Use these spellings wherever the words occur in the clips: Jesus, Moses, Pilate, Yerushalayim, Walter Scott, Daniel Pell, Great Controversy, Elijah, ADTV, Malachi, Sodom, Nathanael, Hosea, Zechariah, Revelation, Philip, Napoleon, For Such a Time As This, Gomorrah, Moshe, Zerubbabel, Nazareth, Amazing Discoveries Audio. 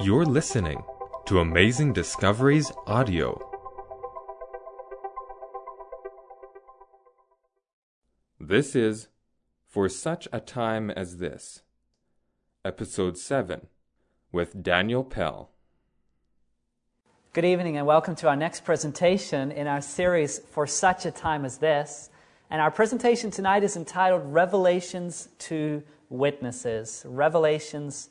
You're listening to Amazing Discoveries Audio. This is For Such a Time As This, Episode 7, with Daniel Pell. Good evening and welcome to our next presentation in our series For Such a Time As This. And our presentation tonight is entitled Revelations to Witnesses. Revelations to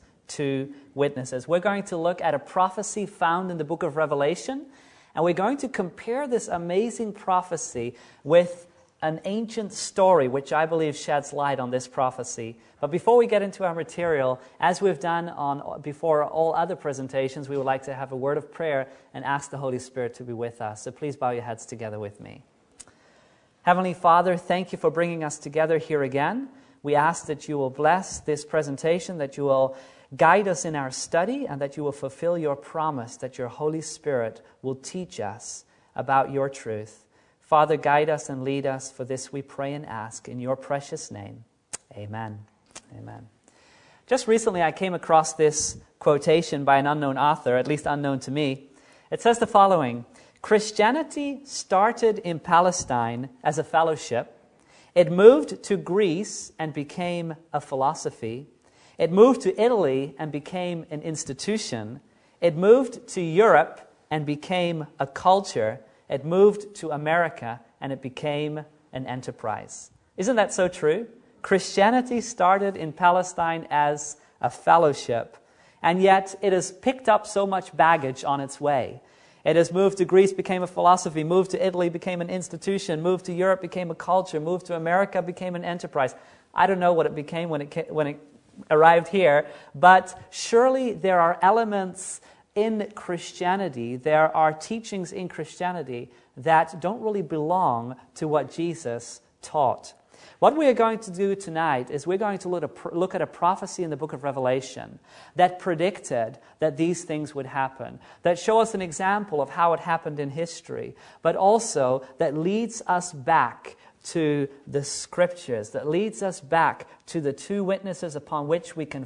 Witnesses. We're going to look at a prophecy found in the book of Revelation, and we're going to compare this amazing prophecy with an ancient story, which I believe sheds light on this prophecy. But before we get into our material, as we've done before all other presentations, we would like to have a word of prayer and ask the Holy Spirit to be with us. So please bow your heads together with me. Heavenly Father, thank you for bringing us together here again. We ask that you will bless this presentation, that you will guide us in our study, and that you will fulfill your promise that your Holy Spirit will teach us about your truth. Father, guide us and lead us. For this we pray and ask in your precious name. Amen. Amen. Just recently I came across this quotation by an unknown author, at least unknown to me. It says the following: Christianity started in Palestine as a fellowship. It moved to Greece and became a philosophy. It moved to Italy and became an institution. It moved to Europe and became a culture. It moved to America and it became an enterprise. Isn't that so true? Christianity started in Palestine as a fellowship, and yet it has picked up so much baggage on its way. It has moved to Greece, became a philosophy, moved to Italy, became an institution, moved to Europe, became a culture, moved to America, became an enterprise. I don't know what it became when it arrived here, but surely there are elements in Christianity, there are teachings in Christianity that don't really belong to what Jesus taught. What we are going to do tonight is we're going to look at a prophecy in the book of Revelation that predicted that these things would happen, that show us an example of how it happened in history, but also that leads us back to the Scriptures, that leads us back to the two witnesses upon which we can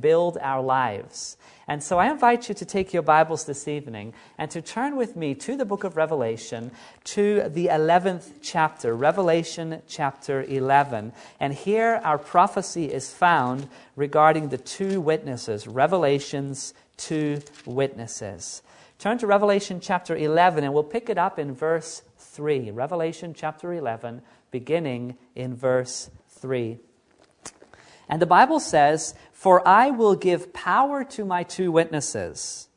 build our lives. And so I invite you to take your Bibles this evening and to turn with me to the book of Revelation, to the 11th chapter, Revelation chapter 11. And here our prophecy is found regarding the two witnesses, Revelation's two witnesses. Turn to Revelation chapter 11 and we'll pick it up in verse 3. Revelation chapter 11, beginning in verse 3. And the Bible says, "For I will give power to my two witnesses,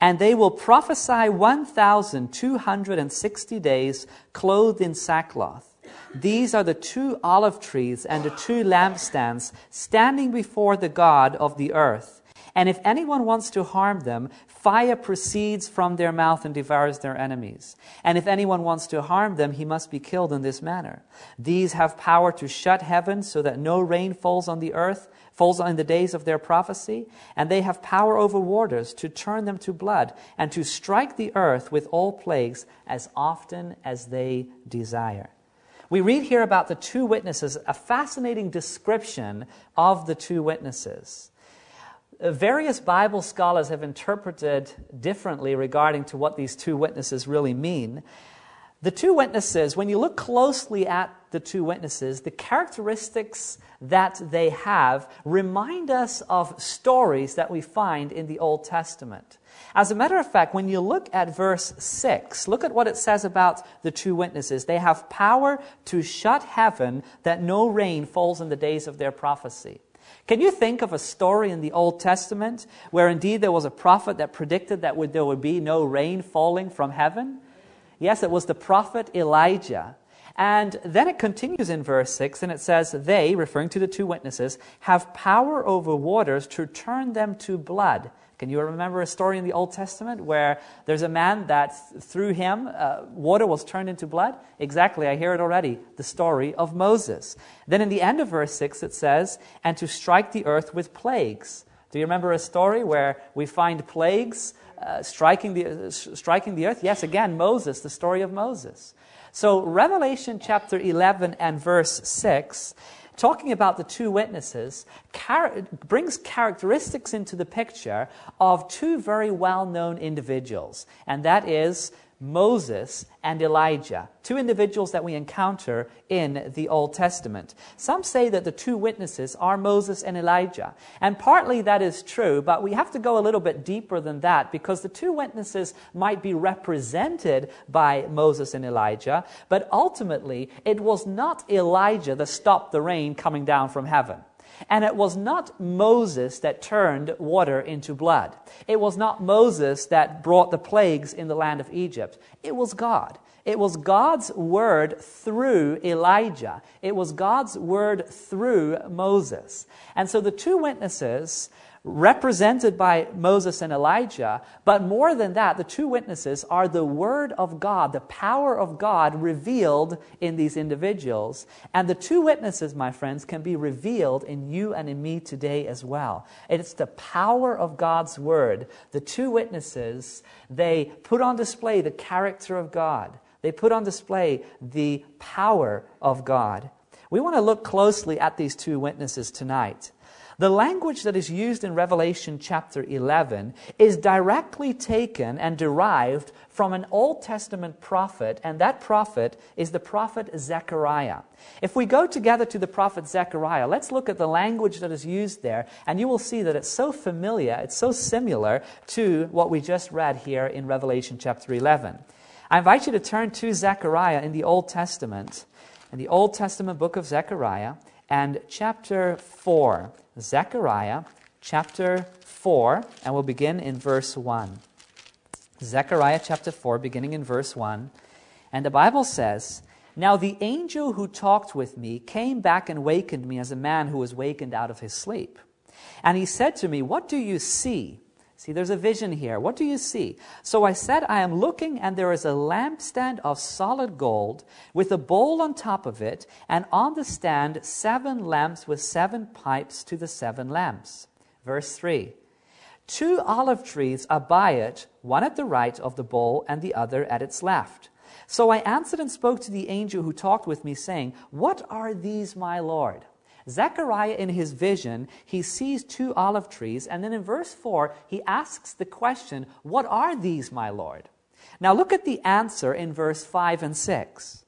and they will prophesy 1,260 days, clothed in sackcloth. These are the two olive trees and the two lampstands standing before the God of the earth. And if anyone wants to harm them, fire proceeds from their mouth and devours their enemies. And if anyone wants to harm them, he must be killed in this manner. These have power to shut heaven so that no rain falls on the earth, falls on the days of their prophecy. And they have power over waters to turn them to blood and to strike the earth with all plagues as often as they desire." We read here about the two witnesses, a fascinating description of the two witnesses. Various Bible scholars have interpreted differently regarding to what these two witnesses really mean. The two witnesses, when you look closely at the two witnesses, the characteristics that they have remind us of stories that we find in the Old Testament. As a matter of fact, when you look at verse 6, look at what it says about the two witnesses. They have power to shut heaven that no rain falls in the days of their prophecy. Can you think of a story in the Old Testament where indeed there was a prophet that predicted that there would be no rain falling from heaven? Yes, it was the prophet Elijah. And then it continues in verse 6 and it says, "They," referring to the two witnesses, "have power over waters to turn them to blood." Can you remember a story in the Old Testament where there's a man that through him water was turned into blood? Exactly, I hear it already, the story of Moses. Then in the end of verse 6 it says, "and to strike the earth with plagues." Do you remember a story where we find plagues striking the earth? Yes, again, Moses, the story of Moses. So Revelation chapter 11 and verse 6 talking about the two witnesses, brings characteristics into the picture of two very well-known individuals, and that is Moses and Elijah, two individuals that we encounter in the Old Testament. Some say that the two witnesses are Moses and Elijah, and partly that is true, but we have to go a little bit deeper than that, because the two witnesses might be represented by Moses and Elijah, but ultimately it was not Elijah that stopped the rain coming down from heaven. And it was not Moses that turned water into blood. It was not Moses that brought the plagues in the land of Egypt. It was God. It was God's word through Elijah. It was God's word through Moses. And so the two witnesses, represented by Moses and Elijah, but more than that, the two witnesses are the word of God, the power of God revealed in these individuals. And the two witnesses, my friends, can be revealed in you and in me today as well. It's the power of God's word. The two witnesses, they put on display the character of God. They put on display the power of God. We want to look closely at these two witnesses tonight. The language that is used in Revelation chapter 11 is directly taken and derived from an Old Testament prophet, and that prophet is the prophet Zechariah. If we go together to the prophet Zechariah, let's look at the language that is used there, and you will see that it's so familiar, it's so similar to what we just read here in Revelation chapter 11. I invite you to turn to Zechariah in the Old Testament, in the Old Testament book of Zechariah, and chapter 4. Zechariah chapter 4, and we'll begin in verse 1. Zechariah chapter 4, beginning in verse 1. And the Bible says, "Now the angel who talked with me came back and wakened me as a man who was wakened out of his sleep. And he said to me, 'What do you see?'" See, there's a vision here. "What do you see?" "So I said, 'I am looking, and there is a lampstand of solid gold with a bowl on top of it, and on the stand 7 lamps with 7 pipes to the 7 lamps. Verse 3. 2 olive trees are by it, one at the right of the bowl and the other at its left. So I answered and spoke to the angel who talked with me, saying, 'What are these, my Lord?'" Zechariah, in his vision, he sees 2 olive trees, and then in verse 4, he asks the question, "What are these, my Lord?" Now look at the answer in verse 5 and 6.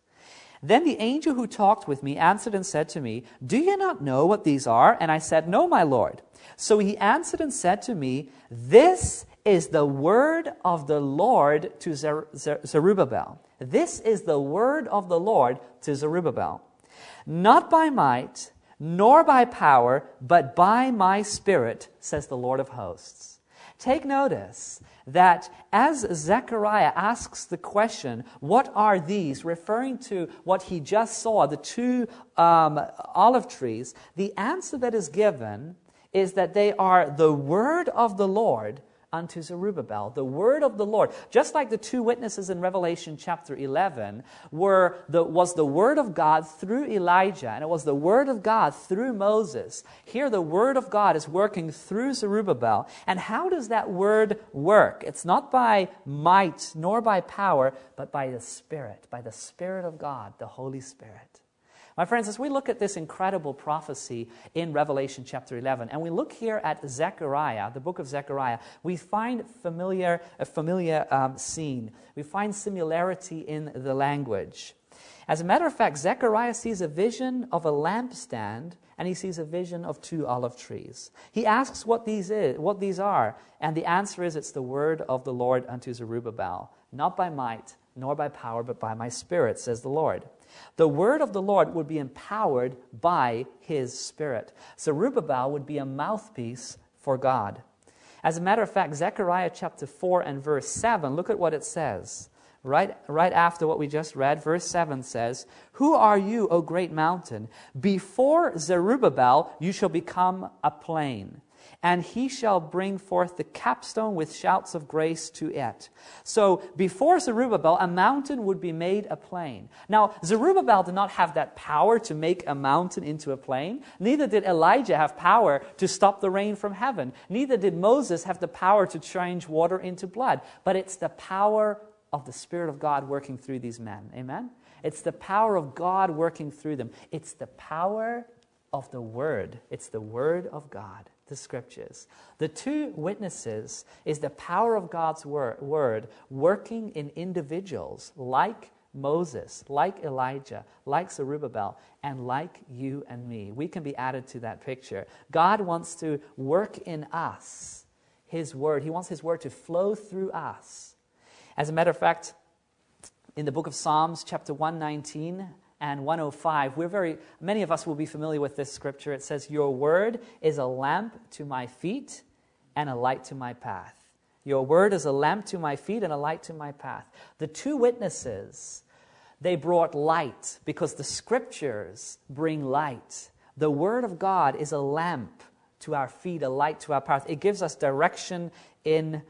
"Then the angel who talked with me answered and said to me, 'Do you not know what these are?' And I said, 'No, my Lord.' So he answered and said to me, 'This is the word of the Lord to Zerubbabel. This is the word of the Lord to Zerubbabel. Not by might, nor by power, but by my Spirit, says the Lord of hosts.'" Take notice that as Zechariah asks the question, "What are these?" referring to what he just saw, the 2 olive trees, the answer that is given is that they are the word of the Lord unto Zerubbabel, the word of the Lord. Just like the two witnesses in Revelation chapter 11 was the word of God through Elijah, and it was the word of God through Moses. Here the word of God is working through Zerubbabel. And how does that word work? It's not by might nor by power, but by the Spirit, of God, the Holy Spirit. My friends, as we look at this incredible prophecy in Revelation chapter 11, and we look here at Zechariah, the book of Zechariah, we find a familiar scene. We find similarity in the language. As a matter of fact, Zechariah sees a vision of a lampstand, and he sees a vision of 2 olive trees. He asks what these are, and the answer is, "It's the word of the Lord unto Zerubbabel, not by might, nor by power, but by my Spirit, says the Lord." The word of the Lord would be empowered by his Spirit. Zerubbabel would be a mouthpiece for God. As a matter of fact, Zechariah chapter 4 and verse 7, look at what it says. Right after what we just read, verse 7 says, "Who are you, O great mountain? Before Zerubbabel you shall become a plain, and he shall bring forth the capstone with shouts of grace to it." So before Zerubbabel, a mountain would be made a plain. Now, Zerubbabel did not have that power to make a mountain into a plain. Neither did Elijah have power to stop the rain from heaven. Neither did Moses have the power to change water into blood. But it's the power of the Spirit of God working through these men. Amen? It's the power of God working through them. It's the power of the Word. It's the Word of God, the Scriptures. The two witnesses is the power of God's Word working in individuals like Moses, like Elijah, like Zerubbabel, and like you and me. We can be added to that picture. God wants to work in us, His Word. He wants His Word to flow through us. As a matter of fact, in the book of Psalms, chapter 119 and 105, many of us will be familiar with this scripture. It says, "Your word is a lamp to my feet and a light to my path." Your word is a lamp to my feet and a light to my path. The two witnesses, they brought light because the scriptures bring light. The word of God is a lamp to our feet, a light to our path. It gives us direction in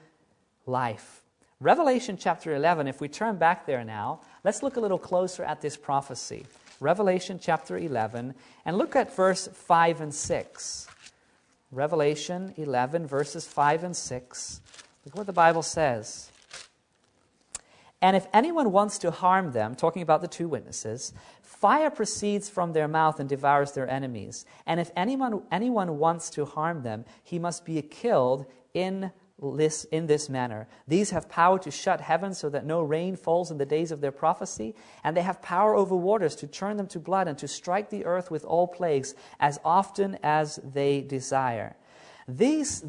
life. Revelation chapter 11, if we turn back there now, let's look a little closer at this prophecy. Revelation chapter 11, and look at verse 5 and 6. Revelation 11, verses 5 and 6. Look what the Bible says. "And if anyone wants to harm them," talking about the two witnesses, "fire proceeds from their mouth and devours their enemies. And if anyone wants to harm them, he must be killed in this manner. These have power to shut heaven so that no rain falls in the days of their prophecy, and they have power over waters to turn them to blood and to strike the earth with all plagues as often as they desire." This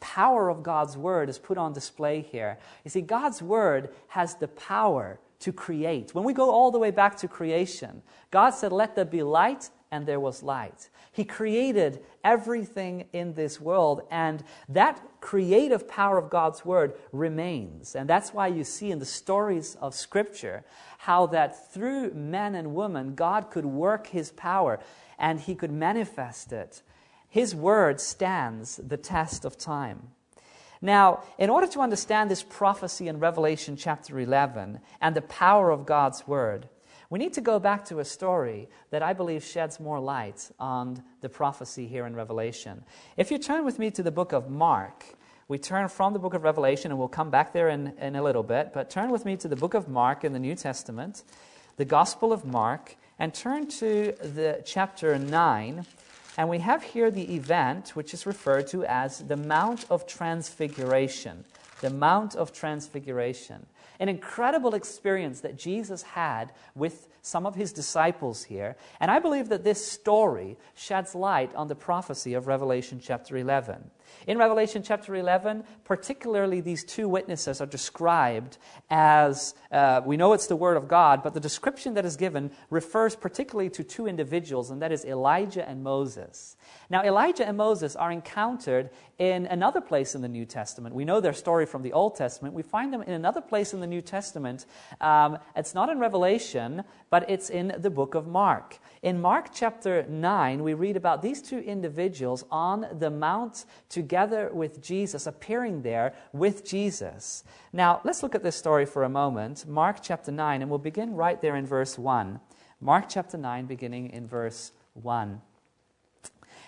power of God's word is put on display here. You see, God's word has the power to create. When we go all the way back to creation, God said, "Let there be light," and there was light. He created everything in this world, and that creative power of God's word remains. And that's why you see in the stories of Scripture how that through men and women, God could work His power and He could manifest it. His word stands the test of time. Now, in order to understand this prophecy in Revelation chapter 11 and the power of God's word, we need to go back to a story that I believe sheds more light on the prophecy here in Revelation. If you turn with me to the book of Mark, we turn from the book of Revelation, and we'll come back there in a little bit, but turn with me to the book of Mark in the New Testament, the Gospel of Mark, and turn to the chapter 9, and we have here the event which is referred to as the Mount of Transfiguration. The Mount of Transfiguration. An incredible experience that Jesus had with some of His disciples here. And I believe that this story sheds light on the prophecy of Revelation chapter 11. In Revelation chapter 11, particularly these two witnesses are described as, we know it's the Word of God, but the description that is given refers particularly to two individuals, and that is Elijah and Moses. Now, Elijah and Moses are encountered in another place in the New Testament. We know their story from the Old Testament. We find them in another place in the New Testament. It's not in Revelation, but it's in the book of Mark. In Mark chapter 9, we read about these two individuals on the mount together with Jesus, appearing there with Jesus. Now, let's look at this story for a moment. Mark chapter 9, and we'll begin right there in verse 1. Mark chapter 9, beginning in verse 1.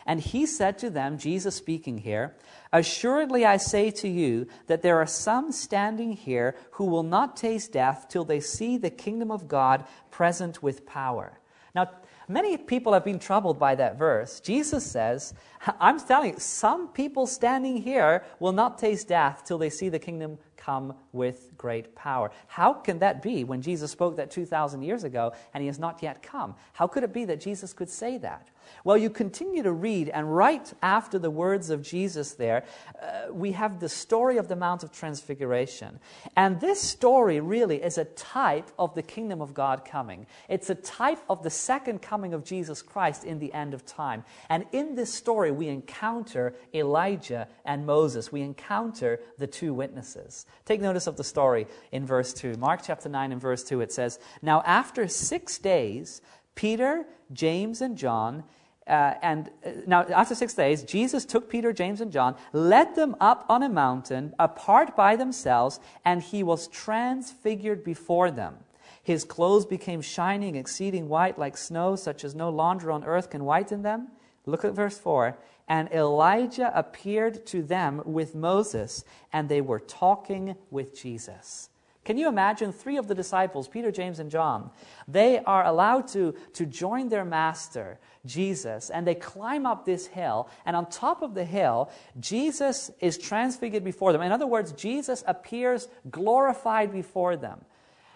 "And He said to them," Jesus speaking here, "Assuredly I say to you that there are some standing here who will not taste death till they see the kingdom of God present with power." Now, many people have been troubled by that verse. Jesus says, "I'm telling you, some people standing here will not taste death till they see the kingdom come with great power." How can that be when Jesus spoke that 2,000 years ago and He has not yet come? How could it be that Jesus could say that? Well, you continue to read, and right after the words of Jesus there, we have the story of the Mount of Transfiguration. And this story really is a type of the kingdom of God coming. It's a type of the second coming of Jesus Christ in the end of time. And in this story, we encounter Elijah and Moses. We encounter the two witnesses. Take notice of the story in verse 2. Mark chapter 9 and verse 2, it says, "Now after 6 days, Jesus took Peter, James, and John, led them up on a mountain apart by themselves, and He was transfigured before them. His clothes became shining, exceeding white like snow, such as no launderer on earth can whiten them." Look at verse 4. "And Elijah appeared to them with Moses, and they were talking with Jesus." Can you imagine three of the disciples, Peter, James, and John? They are allowed to join their master, Jesus, and they climb up this hill. And on top of the hill, Jesus is transfigured before them. In other words, Jesus appears glorified before them.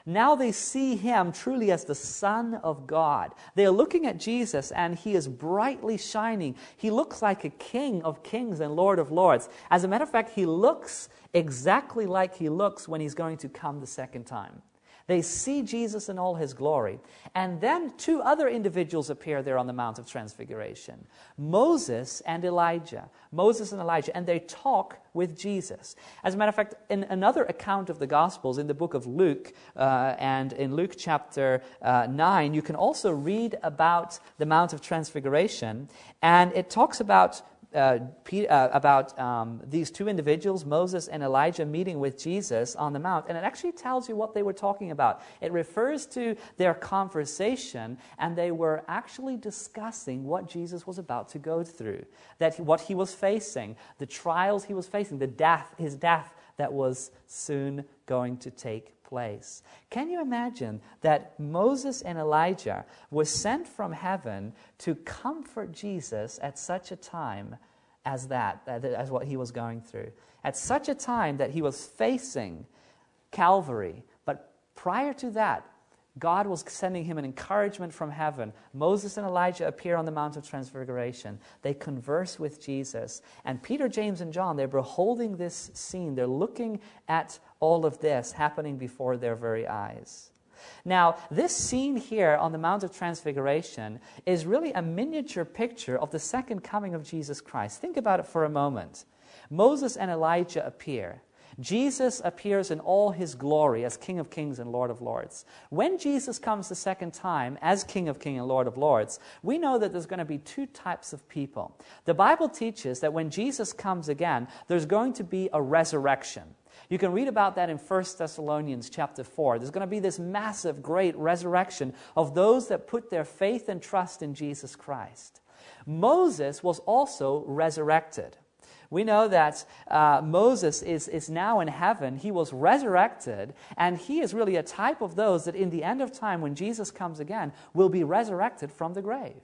Now they see him truly as the Son of God. They are looking at Jesus, and he is brightly shining. He looks like a King of kings and Lord of lords. As a matter of fact, he looks exactly like he looks when he's going to come the second time. They see Jesus in all his glory. And then two other individuals appear there on the Mount of Transfiguration, Moses and Elijah, and they talk with Jesus. As a matter of fact, in another account of the Gospels, in the book of Luke, and in Luke chapter 9, you can also read about the Mount of Transfiguration, and it talks about these two individuals, Moses and Elijah, meeting with Jesus on the Mount. And it actually tells you what they were talking about. It refers to their conversation, and they were actually discussing what Jesus was about to go through, that what he was facing, the trials he was facing, his death that was soon going to take place. Can you imagine that Moses and Elijah were sent from heaven to comfort Jesus at such a time as that, as what he was going through, at such a time that he was facing Calvary? But prior to that, God was sending him an encouragement from heaven. Moses and Elijah appear on the Mount of Transfiguration. They converse with Jesus. And Peter, James, and John, they're beholding this scene. They're looking at all of this happening before their very eyes. Now, this scene here on the Mount of Transfiguration is really a miniature picture of the second coming of Jesus Christ. Think about it for a moment. Moses and Elijah appear. Jesus appears in all his glory as King of kings and Lord of lords. When Jesus comes the second time as King of kings and Lord of lords, we know that there's going to be two types of people. The Bible teaches that when Jesus comes again, there's going to be a resurrection. You can read about that in 1 Thessalonians chapter 4. There's going to be this massive, great resurrection of those that put their faith and trust in Jesus Christ. Moses was also resurrected. We know that Moses is now in heaven. He was resurrected, and he is really a type of those that in the end of time, when Jesus comes again, will be resurrected from the grave.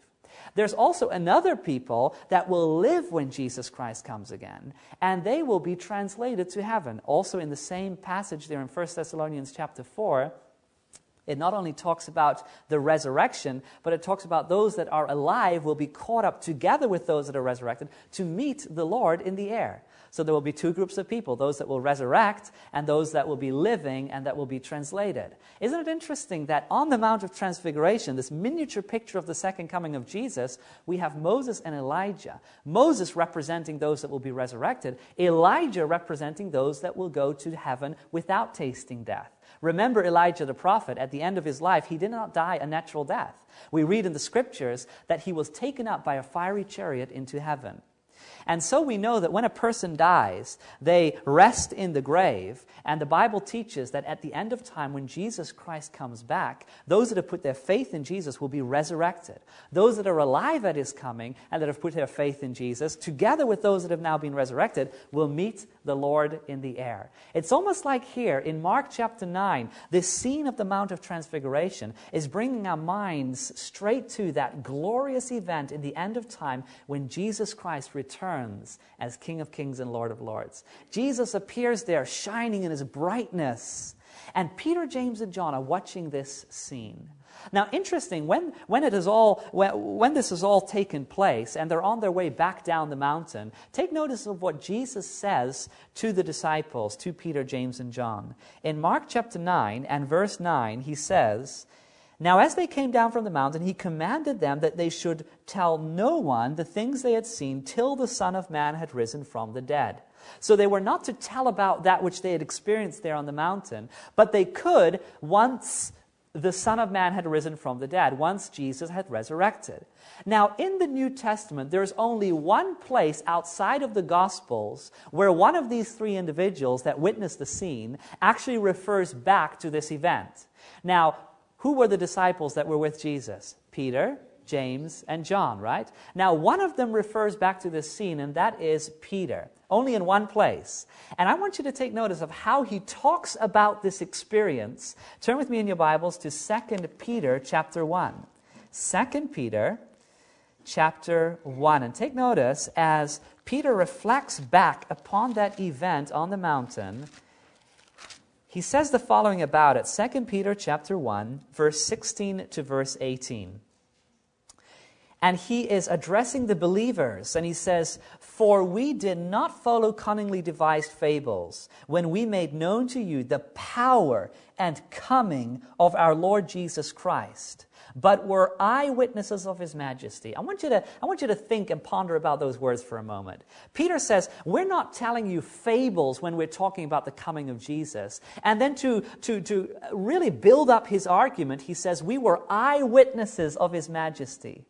There's also another people that will live when Jesus Christ comes again, and they will be translated to heaven. Also in the same passage there in 1 Thessalonians chapter 4, it not only talks about the resurrection, but it talks about those that are alive will be caught up together with those that are resurrected to meet the Lord in the air. So there will be two groups of people, those that will resurrect and those that will be living and that will be translated. Isn't it interesting that on the Mount of Transfiguration, this miniature picture of the second coming of Jesus, we have Moses and Elijah. Moses representing those that will be resurrected, Elijah representing those that will go to heaven without tasting death. Remember Elijah the prophet, at the end of his life, he did not die a natural death. We read in the scriptures that he was taken up by a fiery chariot into heaven. And so we know that when a person dies, they rest in the grave, and the Bible teaches that at the end of time, when Jesus Christ comes back, those that have put their faith in Jesus will be resurrected. Those that are alive at his coming and that have put their faith in Jesus, together with those that have now been resurrected, will meet the Lord in the air. It's almost like here in Mark chapter 9, this scene of the Mount of Transfiguration is bringing our minds straight to that glorious event in the end of time when Jesus Christ returns as King of kings and Lord of lords. Jesus appears there shining in his brightness. And Peter, James, and John are watching this scene. Now, interesting, when this has all taken place and they're on their way back down the mountain, take notice of what Jesus says to the disciples, to Peter, James, and John. In Mark chapter 9 and verse 9, he says, "Now as they came down from the mountain, he commanded them that they should tell no one the things they had seen till the Son of Man had risen from the dead." So they were not to tell about that which they had experienced there on the mountain, but they could once the Son of Man had risen from the dead, once Jesus had resurrected. Now, in the New Testament, there is only one place outside of the Gospels where one of these three individuals that witnessed the scene actually refers back to this event. Now, who were the disciples that were with Jesus? Peter, James, and John, right? Now, one of them refers back to this scene, and that is Peter, only in one place. And I want you to take notice of how he talks about this experience. Turn with me in your Bibles to 2 Peter chapter 1. 2 Peter chapter 1. And take notice as Peter reflects back upon that event on the mountain. He says the following about it, 2 Peter chapter 1, verse 16 to verse 18. And he is addressing the believers, and he says, "For we did not follow cunningly devised fables when we made known to you the power and coming of our Lord Jesus Christ, but were eyewitnesses of his majesty." I want you to think and ponder about those words for a moment. Peter says, we're not telling you fables when we're talking about the coming of Jesus. And then to really build up his argument, he says, we were eyewitnesses of his majesty.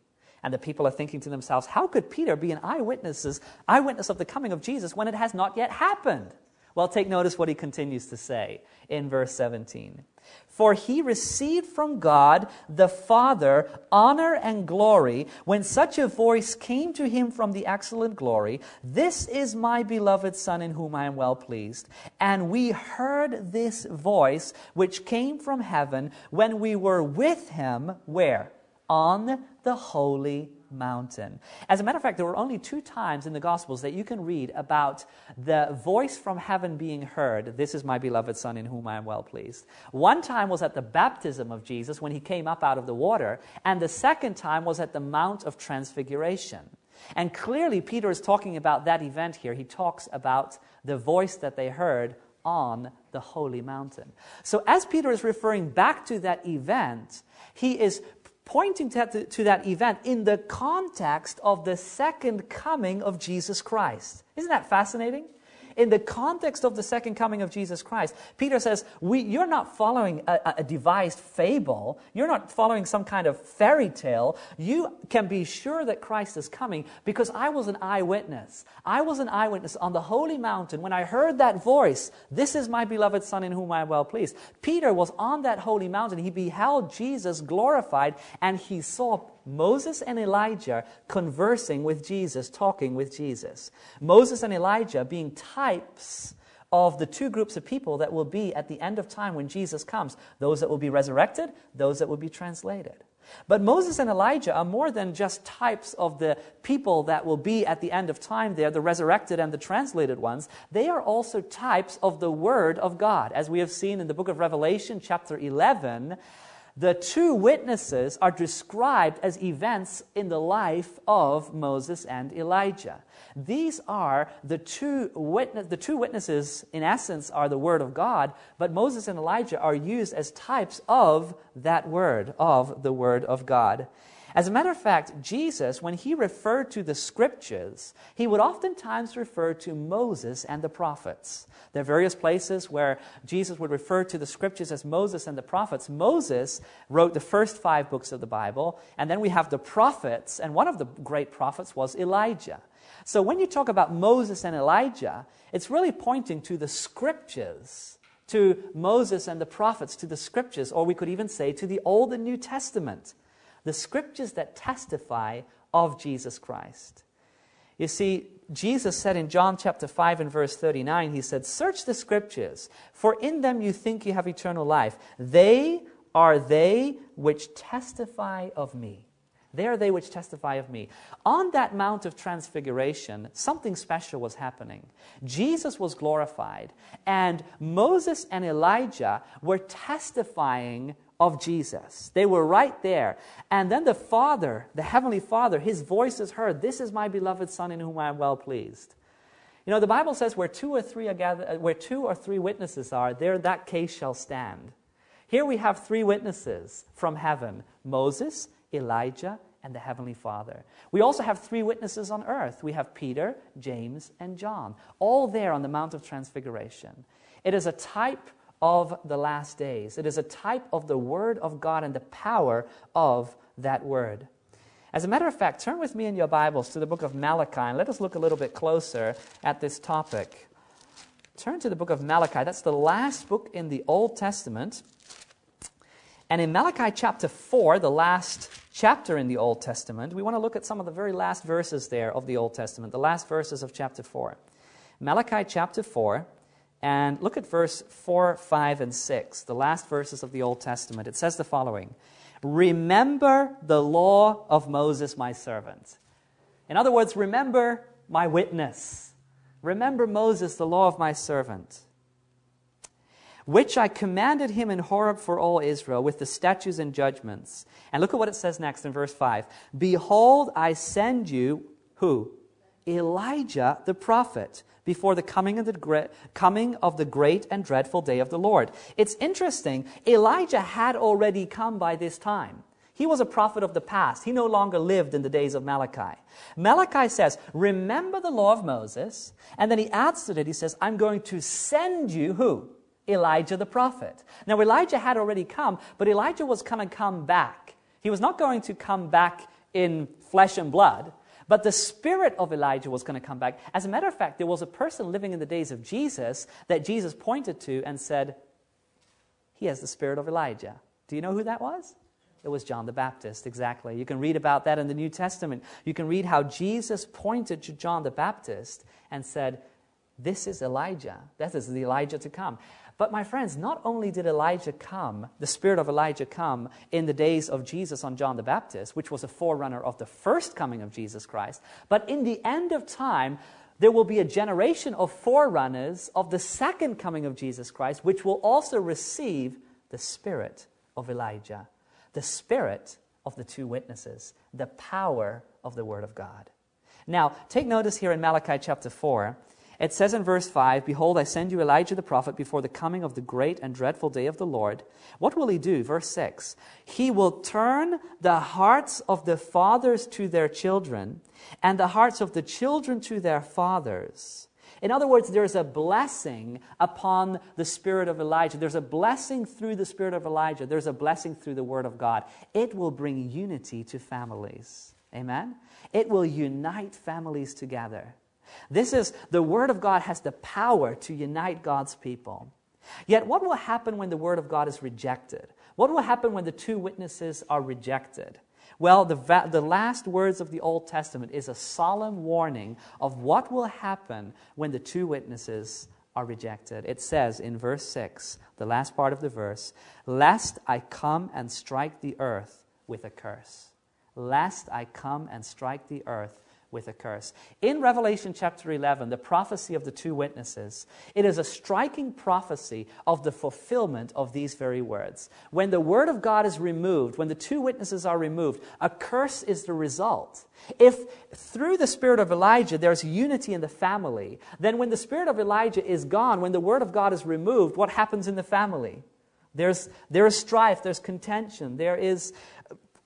And the people are thinking to themselves, how could Peter be an eyewitness of the coming of Jesus when it has not yet happened? Well, take notice what he continues to say in verse 17. "For he received from God the Father honor and glory when such a voice came to him from the excellent glory, 'This is my beloved Son in whom I am well pleased.' And we heard this voice which came from heaven when we were with him," where? "On the holy mountain." As a matter of fact, there were only two times in the Gospels that you can read about the voice from heaven being heard, "This is my beloved Son in whom I am well pleased." One time was at the baptism of Jesus when he came up out of the water, and the second time was at the Mount of Transfiguration. And clearly Peter is talking about that event here. He talks about the voice that they heard on the holy mountain. So as Peter is referring back to that event, he is pointing to that event in the context of the second coming of Jesus Christ. Isn't that fascinating? In the context of the second coming of Jesus Christ, Peter says, you're not following a devised fable. You're not following some kind of fairy tale. You can be sure that Christ is coming because I was an eyewitness. I was an eyewitness on the holy mountain when I heard that voice, "This is my beloved Son in whom I am well pleased." Peter was on that holy mountain. He beheld Jesus glorified, and he saw Moses and Elijah conversing with Jesus, talking with Jesus. Moses and Elijah being types of the two groups of people that will be at the end of time when Jesus comes, those that will be resurrected, those that will be translated. But Moses and Elijah are more than just types of the people that will be at the end of time there, the resurrected and the translated ones. They are also types of the Word of God. As we have seen in the book of Revelation, chapter 11, the two witnesses are described as events in the life of Moses and Elijah. These are the two witnesses, in essence, are the Word of God, but Moses and Elijah are used as types of that Word, of the Word of God. As a matter of fact, Jesus, when he referred to the Scriptures, he would oftentimes refer to Moses and the prophets. There are various places where Jesus would refer to the Scriptures as Moses and the prophets. Moses wrote the first 5 books of the Bible, and then we have the prophets, and one of the great prophets was Elijah. So when you talk about Moses and Elijah, it's really pointing to the Scriptures, to Moses and the prophets, to the Scriptures, or we could even say to the Old and New Testament. The Scriptures that testify of Jesus Christ. You see, Jesus said in John chapter 5 and verse 39, he said, "Search the Scriptures, for in them you think you have eternal life. They are they which testify of me." They are they which testify of me. On that Mount of Transfiguration, something special was happening. Jesus was glorified, and Moses and Elijah were testifying of Jesus. They were right there. And then the Father, the Heavenly Father, his voice is heard, "This is my beloved Son in whom I am well pleased." You know, the Bible says where 2 or 3 are gathered, where 2 or 3 witnesses are, there that case shall stand. Here we have 3 witnesses from heaven, Moses, Elijah, and the Heavenly Father. We also have 3 witnesses on earth. We have Peter, James, and John, all there on the Mount of Transfiguration. It is a type of the last days. It is a type of the Word of God and the power of that Word. As a matter of fact, turn with me in your Bibles to the book of Malachi, and let us look a little bit closer at this topic. Turn to the book of Malachi. That's the last book in the Old Testament. And in Malachi chapter 4, the last chapter in the Old Testament, we want to look at some of the very last verses there of the Old Testament, the last verses of chapter 4. Malachi chapter 4, and look at verse 4, 5, and 6, the last verses of the Old Testament. It says the following: "Remember the law of Moses, my servant." In other words, remember my witness. Remember Moses, the law of my servant, which I commanded him in Horeb for all Israel, with the statutes and judgments. And look at what it says next in verse 5. "Behold, I send you," who? "Elijah the prophet, before the coming of the great and dreadful day of the Lord." It's interesting. Elijah had already come by this time. He was a prophet of the past. He no longer lived in the days of Malachi. Malachi says, remember the law of Moses. And then he adds to that, he says, I'm going to send you, who? Elijah the prophet. Now, Elijah had already come, but Elijah was going to come back. He was not going to come back in flesh and blood, but the spirit of Elijah was going to come back. As a matter of fact, there was a person living in the days of Jesus that Jesus pointed to and said, he has the spirit of Elijah. Do you know who that was? It was John the Baptist, exactly. You can read about that in the New Testament. You can read how Jesus pointed to John the Baptist and said, this is Elijah. That is the Elijah to come. But my friends, not only did Elijah come, the spirit of Elijah come in the days of Jesus on John the Baptist, which was a forerunner of the first coming of Jesus Christ, but in the end of time, there will be a generation of forerunners of the second coming of Jesus Christ, which will also receive the spirit of Elijah, the spirit of the two witnesses, the power of the Word of God. Now, take notice here in Malachi chapter 4, it says in verse 5, "Behold, I send you Elijah the prophet before the coming of the great and dreadful day of the Lord." What will he do? Verse 6, "He will turn the hearts of the fathers to their children and the hearts of the children to their fathers." In other words, there's a blessing upon the spirit of Elijah. There's a blessing through the spirit of Elijah. There's a blessing through the Word of God. It will bring unity to families. Amen? It will unite families together. This is, the Word of God has the power to unite God's people. Yet what will happen when the Word of God is rejected? What will happen when the two witnesses are rejected? Well, the last words of the Old Testament is a solemn warning of what will happen when the two witnesses are rejected. It says in verse 6, the last part of the verse, "Lest I come and strike the earth with a curse." Lest I come and strike the earth with a curse. In Revelation chapter 11, the prophecy of the two witnesses, it is a striking prophecy of the fulfillment of these very words. When the Word of God is removed, when the two witnesses are removed, a curse is the result. If through the spirit of Elijah there's unity in the family, then when the spirit of Elijah is gone, when the Word of God is removed, what happens in the family? There is strife, there's contention, there is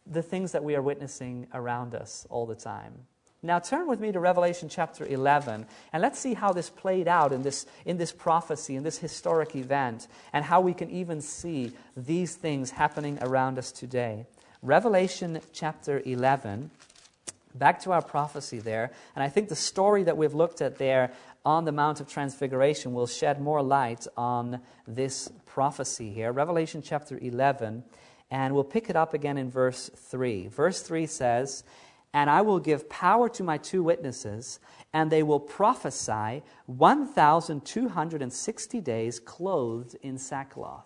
the things that we are witnessing around us all the time. Now turn with me to Revelation chapter 11, and let's see how this played out in this prophecy, in this historic event, and how we can even see these things happening around us today. Revelation chapter 11, back to our prophecy there, and I think the story that we've looked at there on the Mount of Transfiguration will shed more light on this prophecy here. Revelation chapter 11, and we'll pick it up again in verse 3. Verse 3 says, "And I will give power to my two witnesses, and they will prophesy 1,260 days clothed in sackcloth."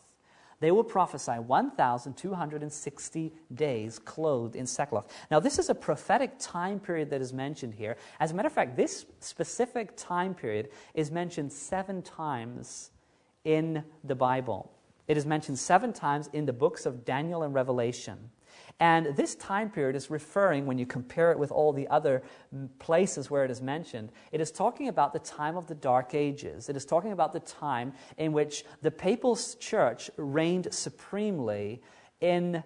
They will prophesy 1,260 days clothed in sackcloth. Now, this is a prophetic time period that is mentioned here. As a matter of fact, this specific time period is mentioned 7 times in the Bible. It is mentioned 7 times in the books of Daniel and Revelation. And this time period is referring, when you compare it with all the other places where it is mentioned, it is talking about the time of the Dark Ages. It is talking about the time in which the Papal Church reigned supremely in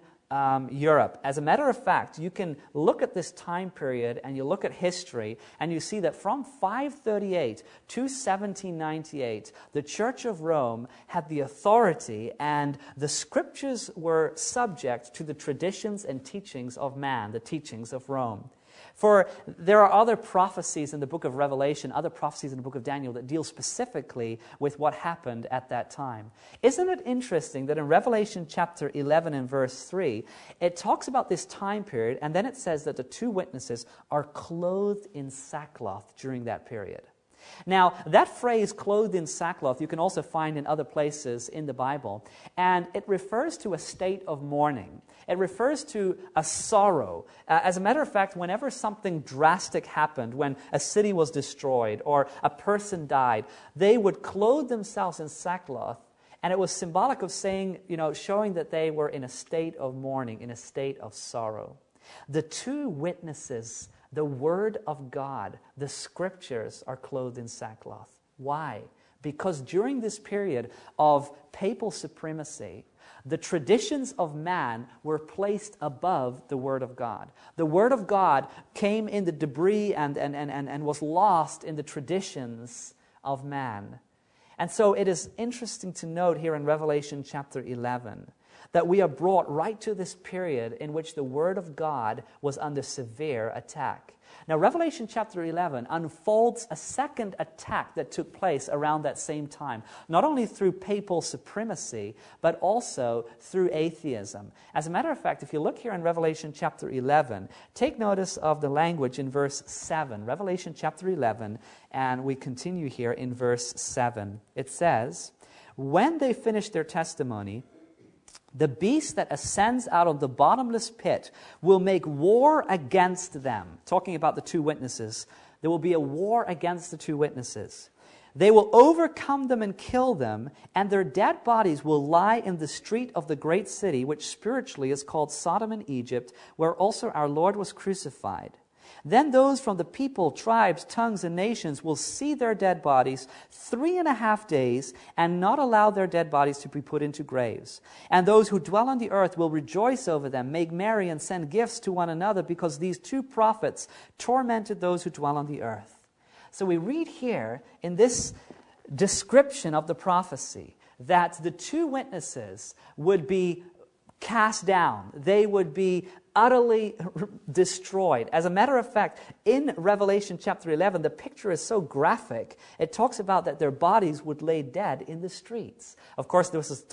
Europe. As a matter of fact, you can look at this time period and you look at history and you see that from 538 to 1798, the Church of Rome had the authority and the scriptures were subject to the traditions and teachings of man, the teachings of Rome. For there are other prophecies in the book of Revelation, other prophecies in the book of Daniel that deal specifically with what happened at that time. Isn't it interesting that in Revelation chapter 11 and verse 3, it talks about this time period, and then it says that the two witnesses are clothed in sackcloth during that period. Now, that phrase, clothed in sackcloth, you can also find in other places in the Bible, and it refers to a state of mourning. It refers to a sorrow. As a matter of fact, whenever something drastic happened, when a city was destroyed or a person died, they would clothe themselves in sackcloth, and it was symbolic of saying, you know, showing that they were in a state of mourning, in a state of sorrow. The two witnesses, the Word of God, the Scriptures, are clothed in sackcloth. Why? Because during this period of papal supremacy, the traditions of man were placed above the Word of God. The Word of God came in the debris and was lost in the traditions of man. And so it is interesting to note here in Revelation chapter 11 that we are brought right to this period in which the Word of God was under severe attack. Now, Revelation chapter 11 unfolds a second attack that took place around that same time, not only through papal supremacy, but also through atheism. As a matter of fact, if you look here in Revelation chapter 11, take notice of the language in verse 7. Revelation chapter 11, and we continue here in verse 7. It says, "When they finished their testimony, the beast that ascends out of the bottomless pit will make war against them." Talking about the two witnesses. There will be a war against the two witnesses. "They will overcome them and kill them, and their dead bodies will lie in the street of the great city, which spiritually is called Sodom and Egypt, where also our Lord was crucified. Then those from the people, tribes, tongues, and nations will see their dead bodies 3.5 days and not allow their dead bodies to be put into graves. And those who dwell on the earth will rejoice over them, make merry, and send gifts to one another, because these two prophets tormented those who dwell on the earth." So we read here in this description of the prophecy that the two witnesses would be cast down. They would be utterly destroyed. As a matter of fact, in Revelation chapter 11, the picture is so graphic. It talks about that their bodies would lay dead in the streets. Of course, this is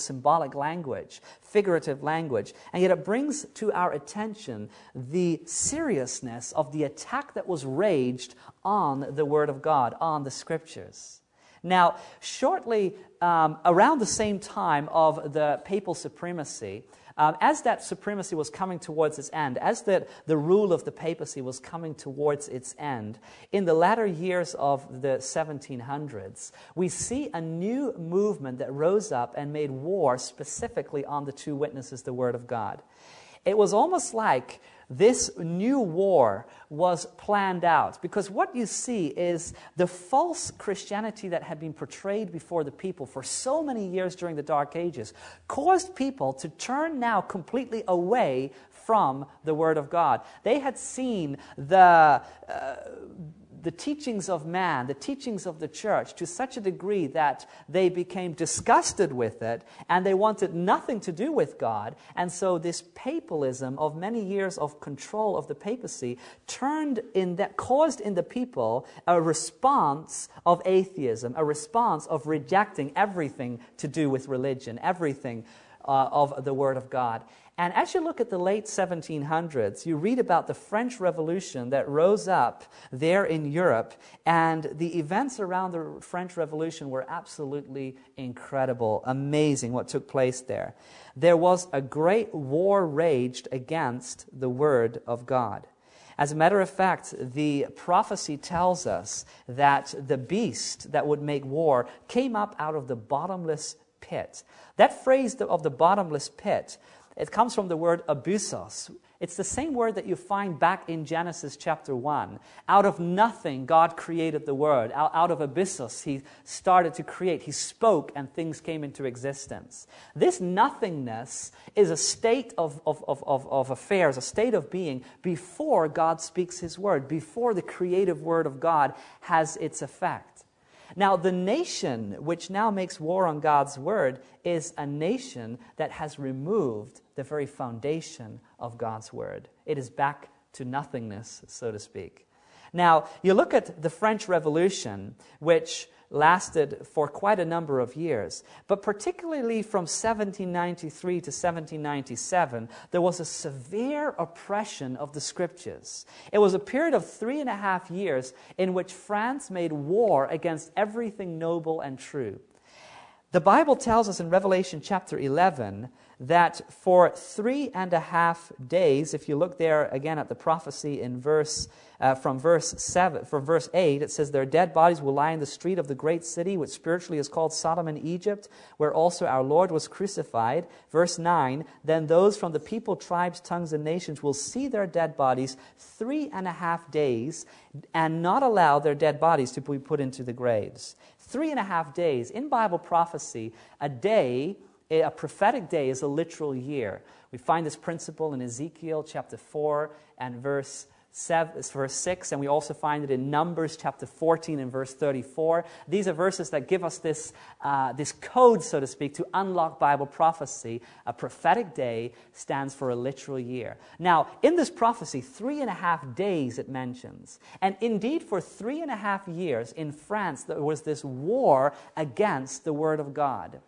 symbolic language, figurative language, and yet it brings to our attention the seriousness of the attack that was waged on the Word of God, on the Scriptures. Now, shortly around the same time of the papal supremacy, as that supremacy was coming towards its end, as the rule of the papacy was coming towards its end, in the latter years of the 1700s, we see a new movement that rose up and made war specifically on the two witnesses, the Word of God. It was almost like this new war was planned out, because what you see is the false Christianity that had been portrayed before the people for so many years during the Dark Ages caused people to turn now completely away from the Word of God. They had seen the teachings of man, the teachings of the church, to such a degree that they became disgusted with it, and they wanted nothing to do with God. And so this papalism of many years of control of the papacy caused in the people a response of atheism, a response of rejecting everything to do with religion, everything of the Word of God. And as you look at the late 1700s, you read about the French Revolution that rose up there in Europe, and the events around the French Revolution were absolutely incredible, amazing what took place there. There was a great war raged against the Word of God. As a matter of fact, the prophecy tells us that the beast that would make war came up out of the bottomless pit. That phrase of the bottomless pit, it comes from the word abusos. It's the same word that you find back in Genesis chapter 1. Out of nothing, God created the world. Out of abyssos, He started to create. He spoke, and things came into existence. This nothingness is a state of affairs, a state of being, before God speaks His word, before the creative Word of God has its effect. Now, the nation which now makes war on God's Word is a nation that has removed the very foundation of God's Word. It is back to nothingness, so to speak. Now, you look at the French Revolution, which lasted for quite a number of years, but particularly from 1793 to 1797, there was a severe oppression of the Scriptures. It was a period of 3.5 years in which France made war against everything noble and true. The Bible tells us in Revelation chapter 11 that for 3.5 days, if you look there again at the prophecy in verse 8, it says, "Their dead bodies will lie in the street of the great city, which spiritually is called Sodom and Egypt, where also our Lord was crucified." Verse 9, "Then those from the people, tribes, tongues, and nations will see their dead bodies 3.5 days and not allow their dead bodies to be put into the graves." 3.5 days. In Bible prophecy, a day, a prophetic day, is a literal year. We find this principle in Ezekiel chapter 4 and verse 6, and we also find it in Numbers chapter 14 and verse 34. These are verses that give us this code, so to speak, to unlock Bible prophecy. A prophetic day stands for a literal year. Now, in this prophecy, 3.5 days it mentions. And indeed, for 3.5 years in France, there was this war against the Word of God.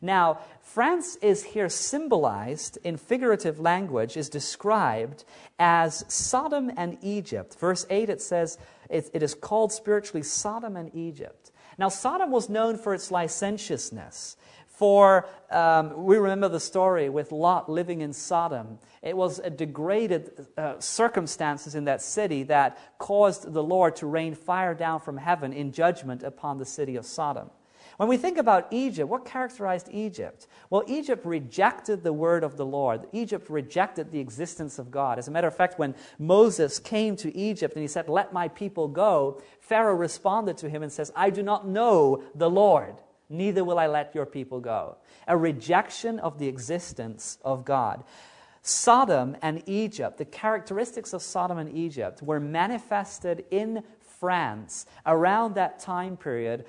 Now, France is here symbolized in figurative language, is described as Sodom and Egypt. Verse 8, it says, it is called spiritually Sodom and Egypt. Now, Sodom was known for its licentiousness. We remember the story with Lot living in Sodom. It was a degraded circumstances in that city that caused the Lord to rain fire down from heaven in judgment upon the city of Sodom. When we think about Egypt, what characterized Egypt? Well, Egypt rejected the word of the Lord. Egypt rejected the existence of God. As a matter of fact, when Moses came to Egypt and he said, "Let my people go," Pharaoh responded to him and says, "I do not know the Lord, neither will I let your people go." A rejection of the existence of God. Sodom and Egypt, the characteristics of Sodom and Egypt were manifested in France around that time period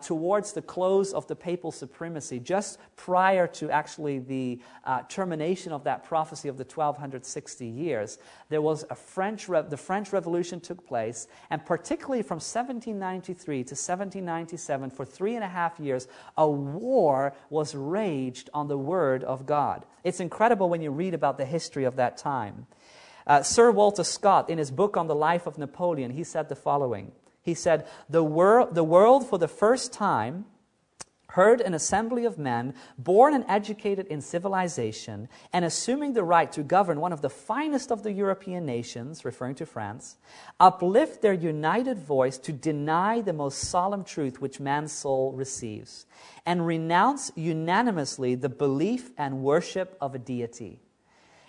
towards the close of the papal supremacy, just prior to actually the termination of that prophecy of the 1260 years. There was the French Revolution took place, and particularly from 1793 to 1797, for 3.5 years, a war was raged on the Word of God. It's incredible when you read about the history of that time. Sir Walter Scott, in his book on the life of Napoleon, he said the following. He said, the world for the first time heard an assembly of men born and educated in civilization and assuming the right to govern one of the finest of the European nations, referring to France, uplift their united voice to deny the most solemn truth which man's soul receives and renounce unanimously the belief and worship of a deity.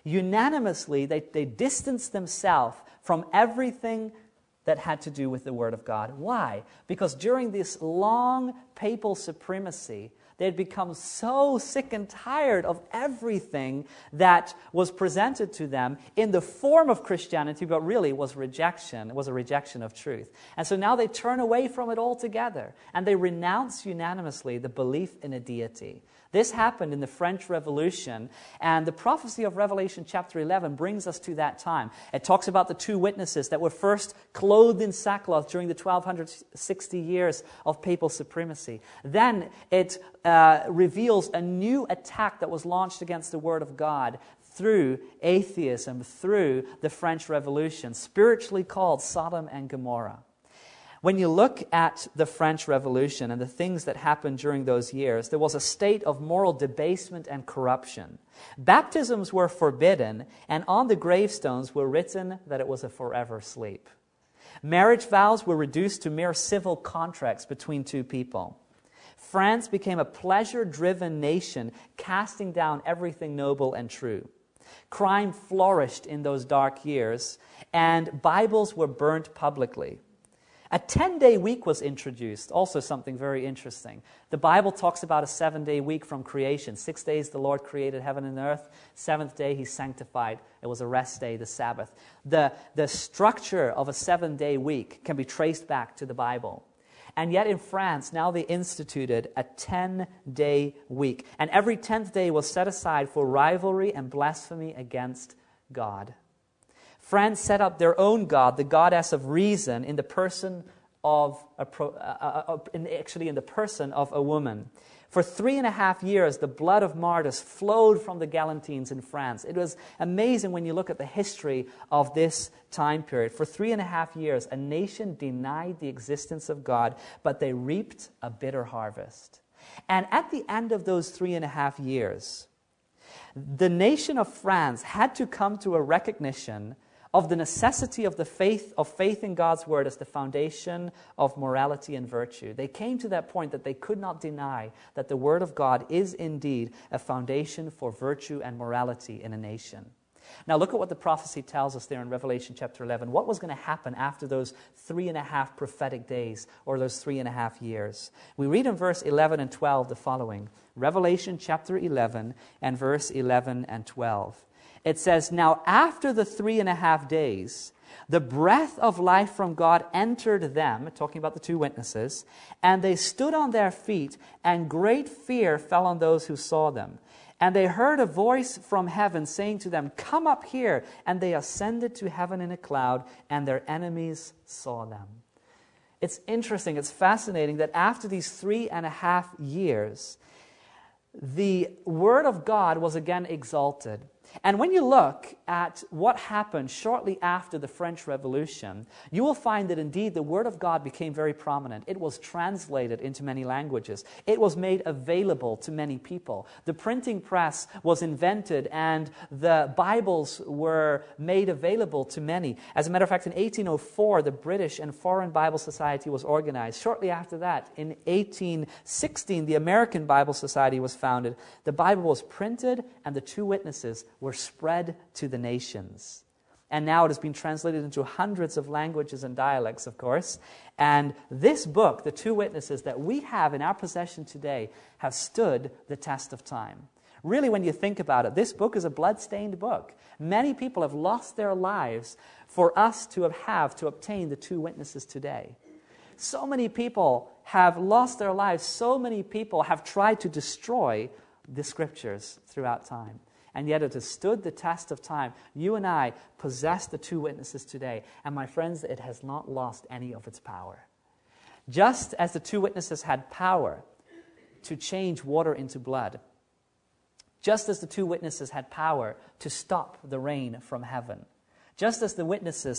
Unanimously, they distanced themselves from everything that had to do with the Word of God. Why? Because during this long papal supremacy, they had become so sick and tired of everything that was presented to them in the form of Christianity, but really was a rejection of truth. And so now they turn away from it altogether, and they renounce unanimously the belief in a deity. This happened in the French Revolution, and the prophecy of Revelation chapter 11 brings us to that time. It talks about the two witnesses that were first clothed in sackcloth during the 1260 years of papal supremacy. Then it reveals a new attack that was launched against the Word of God through atheism, through the French Revolution, spiritually called Sodom and Gomorrah. When you look at the French Revolution and the things that happened during those years, there was a state of moral debasement and corruption. Baptisms were forbidden, and on the gravestones were written that it was a forever sleep. Marriage vows were reduced to mere civil contracts between two people. France became a pleasure-driven nation, casting down everything noble and true. Crime flourished in those dark years, and Bibles were burnt publicly. A 10-day week was introduced, also something very interesting. The Bible talks about a 7-day week from creation. 6 days the Lord created heaven and earth. 7th day he sanctified. It was a rest day, the Sabbath. The structure of a 7-day week can be traced back to the Bible. And yet in France, now they instituted a 10-day week. And every 10th day was set aside for rivalry and blasphemy against God. France set up their own god, the goddess of reason, in the person of a woman. For 3.5 years, the blood of martyrs flowed from the Galantines in France. It was amazing when you look at the history of this time period. For 3.5 years, a nation denied the existence of God, but they reaped a bitter harvest. And at the end of those 3.5 years, the nation of France had to come to a recognition of the necessity of faith in God's word as the foundation of morality and virtue. They came to that point that they could not deny that the word of God is indeed a foundation for virtue and morality in a nation. Now look at what the prophecy tells us there in Revelation chapter 11. What was going to happen after those 3.5 prophetic days, or those 3.5 years? We read in verse 11 and 12 the following. Revelation chapter 11 and verse 11 and 12. It says, "Now after the 3.5 days, the breath of life from God entered them," talking about the two witnesses, "and they stood on their feet, and great fear fell on those who saw them. And they heard a voice from heaven saying to them, 'Come up here.' And they ascended to heaven in a cloud, and their enemies saw them." It's interesting, it's fascinating that after these 3.5 years, the word of God was again exalted. And when you look at what happened shortly after the French Revolution, you will find that indeed the Word of God became very prominent. It was translated into many languages. It was made available to many people. The printing press was invented and the Bibles were made available to many. As a matter of fact, in 1804, the British and Foreign Bible Society was organized. Shortly after that, in 1816, the American Bible Society was founded. The Bible was printed and the two witnesses were spread to the nations. And now it has been translated into hundreds of languages and dialects, of course. And this book, The Two Witnesses, that we have in our possession today, has stood the test of time. Really, when you think about it, this book is a blood-stained book. Many people have lost their lives for us to have to obtain the two witnesses today. So many people have lost their lives. So many people have tried to destroy the Scriptures throughout time. And yet it has stood the test of time. You and I possess the two witnesses today. And my friends, it has not lost any of its power. Just as the two witnesses had power to change water into blood, just as the two witnesses had power to stop the rain from heaven, just as the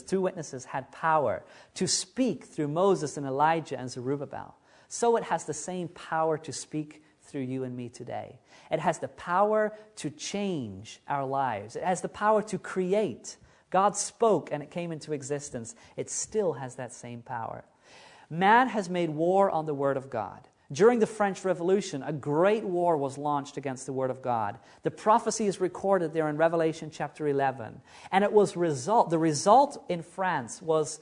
two witnesses had power to speak through Moses and Elijah and Zerubbabel, so it has the same power to speak through you and me today. It has the power to change our lives. It has the power to create. God spoke and it came into existence. It still has that same power. Man has made war on the Word of God. During the French Revolution, a great war was launched against the Word of God. The prophecy is recorded there in Revelation chapter 11. And it was the result in France was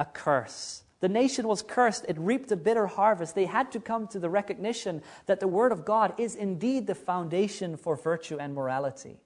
a curse. The nation was cursed. It reaped a bitter harvest. They had to come to the recognition that the Word of God is indeed the foundation for virtue and morality.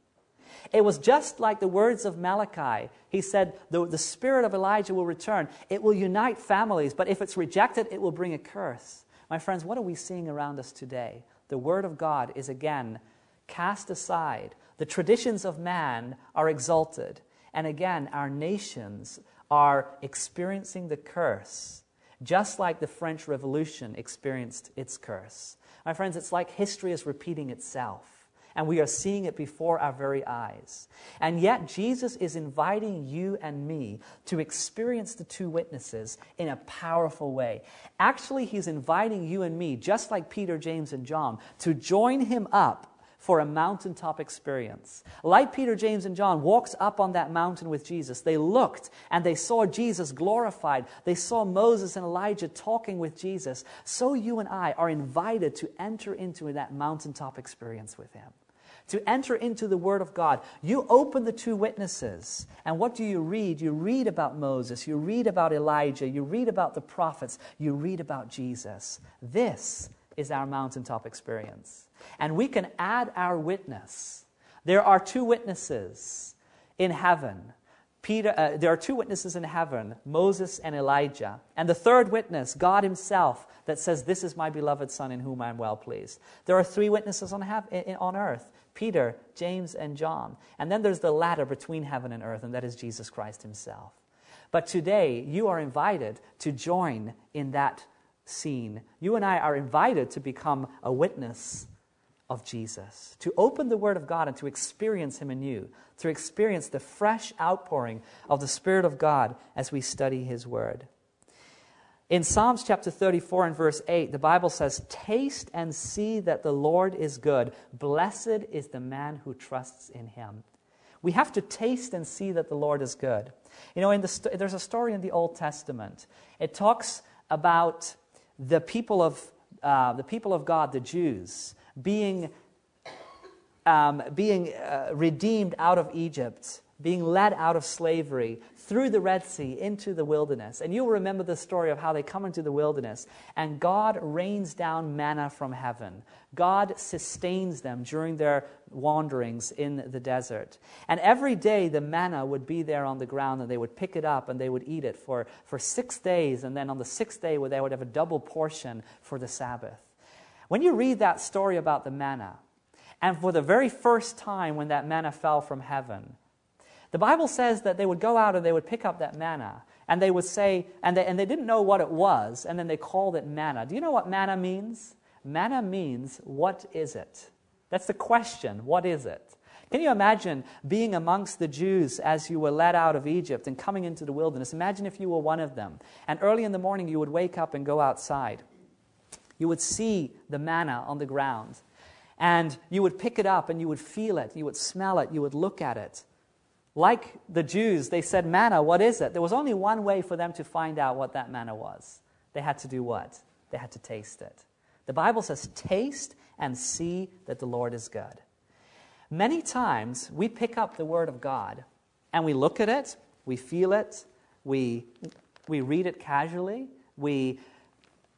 It was just like the words of Malachi. He said, the spirit of Elijah will return. It will unite families, but if it's rejected, it will bring a curse. My friends, what are we seeing around us today? The Word of God is again cast aside. The traditions of man are exalted. And again, our nations are experiencing the curse, just like the French Revolution experienced its curse. My friends, it's like history is repeating itself, and we are seeing it before our very eyes. And yet, Jesus is inviting you and me to experience the two witnesses in a powerful way. Actually, He's inviting you and me, just like Peter, James, and John, to join Him up for a mountaintop experience. Like Peter, James, and John walked up on that mountain with Jesus. They looked and they saw Jesus glorified. They saw Moses and Elijah talking with Jesus. So you and I are invited to enter into that mountaintop experience with Him, to enter into the Word of God. You open the two witnesses, and what do you read? You read about Moses, you read about Elijah, you read about the prophets, you read about Jesus. This is our mountaintop experience. And we can add our witness. There are two witnesses in heaven. There are two witnesses in heaven, Moses and Elijah. And the third witness, God Himself, that says, "This is my beloved Son in whom I am well pleased." There are three witnesses on earth, Peter, James, and John. And then there's the ladder between heaven and earth, and that is Jesus Christ himself. But today, you are invited to join in that scene. You and I are invited to become a witness of Jesus, to open the Word of God and to experience him anew, to experience the fresh outpouring of the Spirit of God as we study his Word. In Psalms chapter 34 and verse 8, the Bible says, "Taste and see that the Lord is good. Blessed is the man who trusts in him." We have to taste and see that the Lord is good. You know, there's a story in the Old Testament. It talks about the people of God, the Jews, being redeemed out of Egypt, being led out of slavery through the Red Sea into the wilderness. And you'll remember the story of how they come into the wilderness and God rains down manna from heaven. God sustains them during their wanderings in the desert. And every day the manna would be there on the ground and they would pick it up and they would eat it for 6 days. And then on the sixth day they would have a double portion for the Sabbath. When you read that story about the manna, and for the very first time when that manna fell from heaven, the Bible says that they would go out and they would pick up that manna, and they would say, and they didn't know what it was, and then they called it manna. Do you know what manna means? Manna means, what is it? That's the question, what is it? Can you imagine being amongst the Jews as you were led out of Egypt and coming into the wilderness? Imagine if you were one of them, and early in the morning you would wake up and go outside. You would see the manna on the ground, and you would pick it up and you would feel it, you would smell it, you would look at it. Like the Jews, they said, "Manna, what is it?" There was only one way for them to find out what that manna was. They had to do what? They had to taste it. The Bible says, "Taste and see that the Lord is good." Many times we pick up the Word of God and we look at it, we feel it, we read it casually, we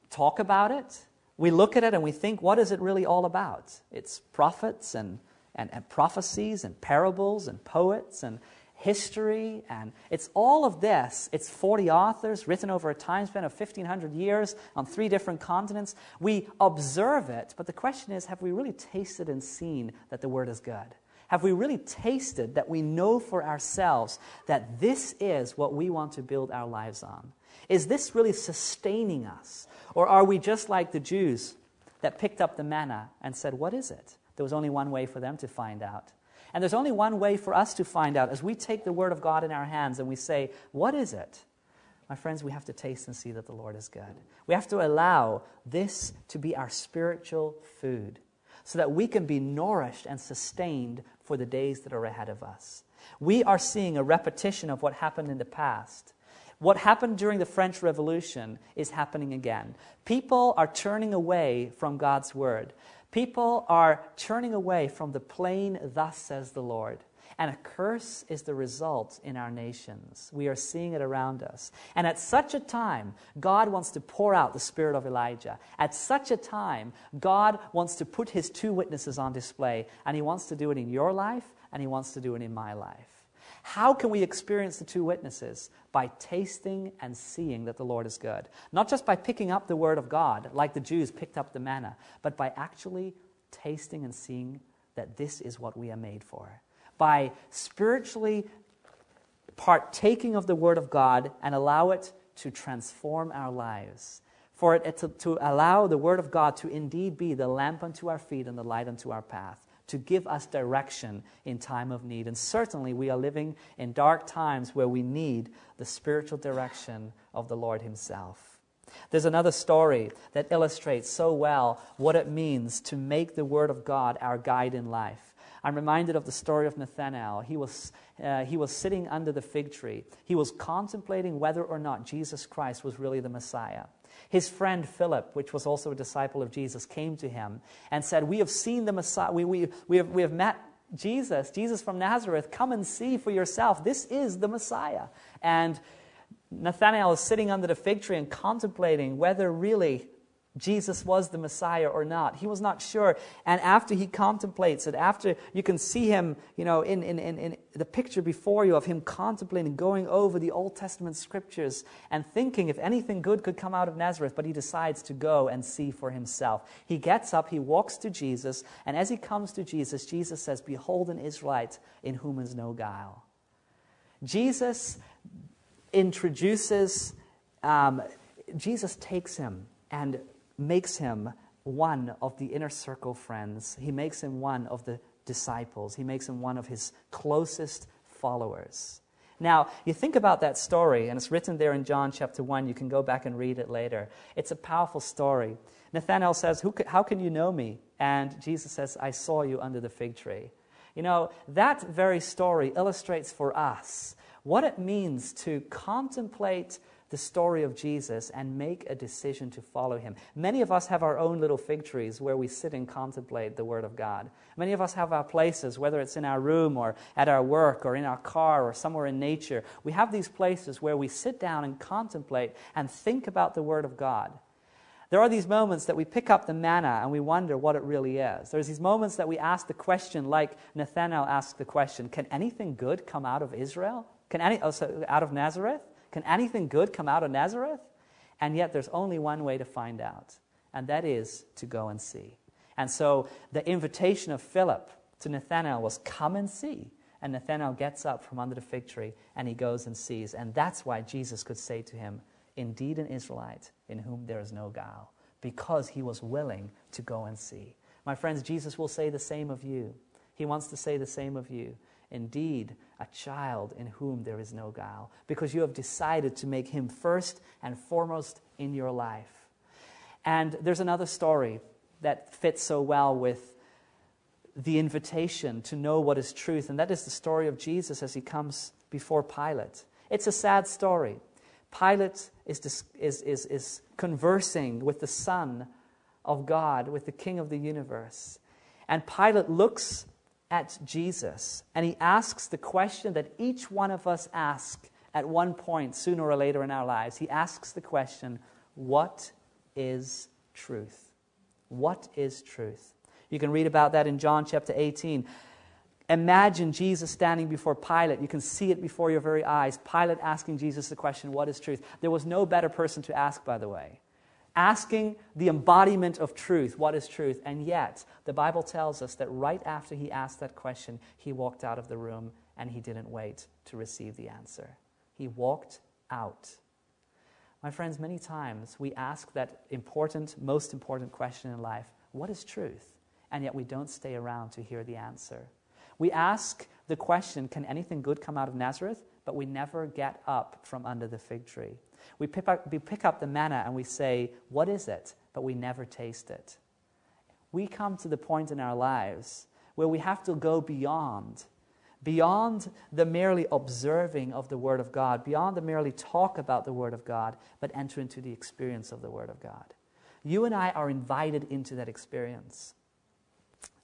talk about it, we look at it and we think, what is it really all about? It's prophets and prophecies and parables and poets and history, and it's all of this. It's 40 authors written over a time span of 1,500 years on 3 different continents. We observe it, but the question is, have we really tasted and seen that the Word is good? Have we really tasted that we know for ourselves that this is what we want to build our lives on? Is this really sustaining us? Or are we just like the Jews that picked up the manna and said, "What is it?" There was only one way for them to find out. And there's only one way for us to find out as we take the Word of God in our hands and we say, "What is it?" My friends, we have to taste and see that the Lord is good. We have to allow this to be our spiritual food so that we can be nourished and sustained for the days that are ahead of us. We are seeing a repetition of what happened in the past. What happened during the French Revolution is happening again. People are turning away from God's Word. People are turning away from the plain, "Thus says the Lord." And a curse is the result in our nations. We are seeing it around us. And at such a time, God wants to pour out the spirit of Elijah. At such a time, God wants to put his 2 witnesses on display. And he wants to do it in your life, and he wants to do it in my life. How can we experience the 2 witnesses? By tasting and seeing that the Lord is good. Not just by picking up the Word of God, like the Jews picked up the manna, but by actually tasting and seeing that this is what we are made for. By spiritually partaking of the Word of God and allow it to transform our lives. For it to allow the Word of God to indeed be the lamp unto our feet and the light unto our path, to give us direction in time of need. And certainly we are living in dark times where we need the spiritual direction of the Lord himself. There's another story that illustrates so well what it means to make the Word of God our guide in life. I'm reminded of the story of Nathanael. He was sitting under the fig tree. He was contemplating whether or not Jesus Christ was really the Messiah. His friend Philip, which was also a disciple of Jesus, came to him and said, "We have seen the Messiah. We have met Jesus, Jesus from Nazareth. Come and see for yourself. This is the Messiah." And Nathanael is sitting under the fig tree and contemplating whether really Jesus was the Messiah or not. He was not sure. And after he contemplates it, after you can see him, in the picture before you of him contemplating, going over the Old Testament scriptures and thinking if anything good could come out of Nazareth, but he decides to go and see for himself. He gets up, he walks to Jesus, and as he comes to Jesus, Jesus says, "Behold an Israelite in whom is no guile." Jesus takes him and makes him one of the inner circle friends. He makes him one of the disciples. He makes him one of his closest followers. Now, you think about that story, and it's written there in John chapter 1. You can go back and read it later. It's a powerful story. Nathanael says, "How can you know me?" And Jesus says, "I saw you under the fig tree." That very story illustrates for us what it means to contemplate the story of Jesus and make a decision to follow him. Many of us have our own little fig trees where we sit and contemplate the Word of God. Many of us have our places, whether it's in our room or at our work or in our car or somewhere in nature. We have these places where we sit down and contemplate and think about the Word of God. There are these moments that we pick up the manna and we wonder what it really is. There's these moments that we ask the question, like Nathanael asked the question, "Can anything good come out of Israel? Out of Nazareth? Can anything good come out of Nazareth?" And yet there's only one way to find out, and that is to go and see. And so the invitation of Philip to Nathanael was, "Come and see." And Nathanael gets up from under the fig tree and he goes and sees. And that's why Jesus could say to him, "Indeed an Israelite in whom there is no guile," because he was willing to go and see. My friends, Jesus will say the same of you. He wants to say the same of you. Indeed, a child in whom there is no guile, because you have decided to make him first and foremost in your life. And there's another story that fits so well with the invitation to know what is truth, and that is the story of Jesus as he comes before Pilate. It's a sad story. Pilate is conversing with the Son of God, with the King of the universe. And Pilate looks at Jesus, and he asks the question that each one of us ask at one point, sooner or later in our lives. He asks the question, "What is truth?" What is truth? You can read about that in John chapter 18. Imagine Jesus standing before Pilate. You can see it before your very eyes. Pilate asking Jesus the question, "What is truth?" There was no better person to ask, by the way. Asking the embodiment of truth, what is truth? And yet, the Bible tells us that right after he asked that question, he walked out of the room and he didn't wait to receive the answer. He walked out. My friends, many times we ask that most important question in life, what is truth? And yet we don't stay around to hear the answer. We ask the question, "Can anything good come out of Nazareth?" But we never get up from under the fig tree. We pick up the manna and we say, "What is it?" But we never taste it. We come to the point in our lives where we have to go beyond the merely observing of the Word of God, beyond the merely talk about the Word of God, but enter into the experience of the Word of God. You and I are invited into that experience.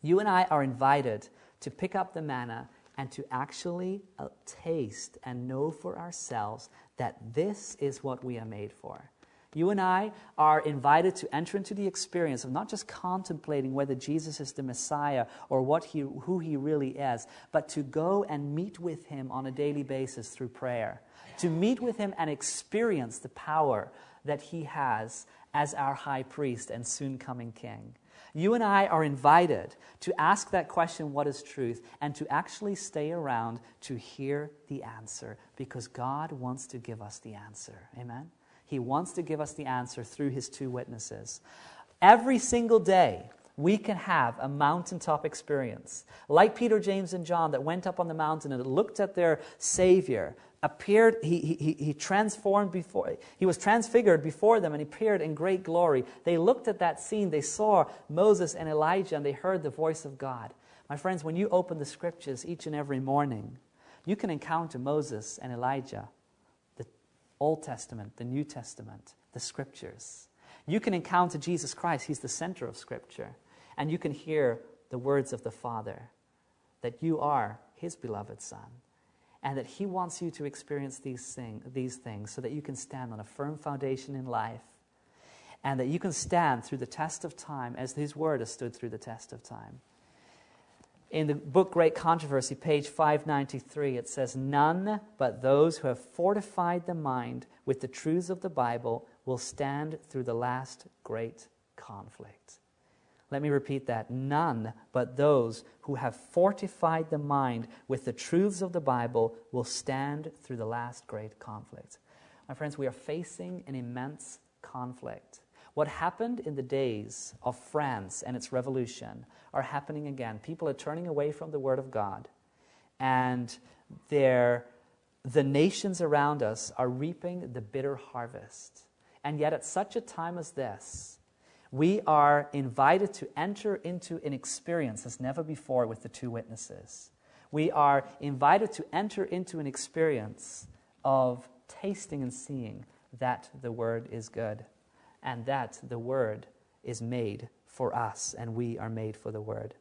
You and I are invited to pick up the manna and to actually taste and know for ourselves that this is what we are made for. You and I are invited to enter into the experience of not just contemplating whether Jesus is the Messiah or who he really is, but to go and meet with him on a daily basis through prayer, to meet with him and experience the power that he has as our high priest and soon coming king. You and I are invited to ask that question, "What is truth?" and to actually stay around to hear the answer, because God wants to give us the answer. Amen? He wants to give us the answer through his two witnesses. Every single day, we can have a mountaintop experience, like Peter, James, and John that went up on the mountain and looked at their Savior, appeared, he was transfigured before them and he appeared in great glory. They looked at that scene, they saw Moses and Elijah, and they heard the voice of God. My friends, when you open the scriptures each and every morning, you can encounter Moses and Elijah, the Old Testament, the New Testament, the scriptures. You can encounter Jesus Christ. He's the center of scripture. And you can hear the words of the Father, that you are his beloved Son, and that he wants you to experience these things so that you can stand on a firm foundation in life. and that you can stand through the test of time as His Word has stood through the test of time. In the book Great Controversy, page 593, it says, "None but those who have fortified the mind with the truths of the Bible will stand through the last great conflict." Let me repeat that. None but those who have fortified the mind with the truths of the Bible will stand through the last great conflict. My friends, we are facing an immense conflict. What happened in the days of France and its revolution are happening again. People are turning away from the Word of God, and the nations around us are reaping the bitter harvest. And yet at such a time as this, we are invited to enter into an experience as never before with the two witnesses. We are invited to enter into an experience of tasting and seeing that the Word is good, and that the Word is made for us, and we are made for the Word.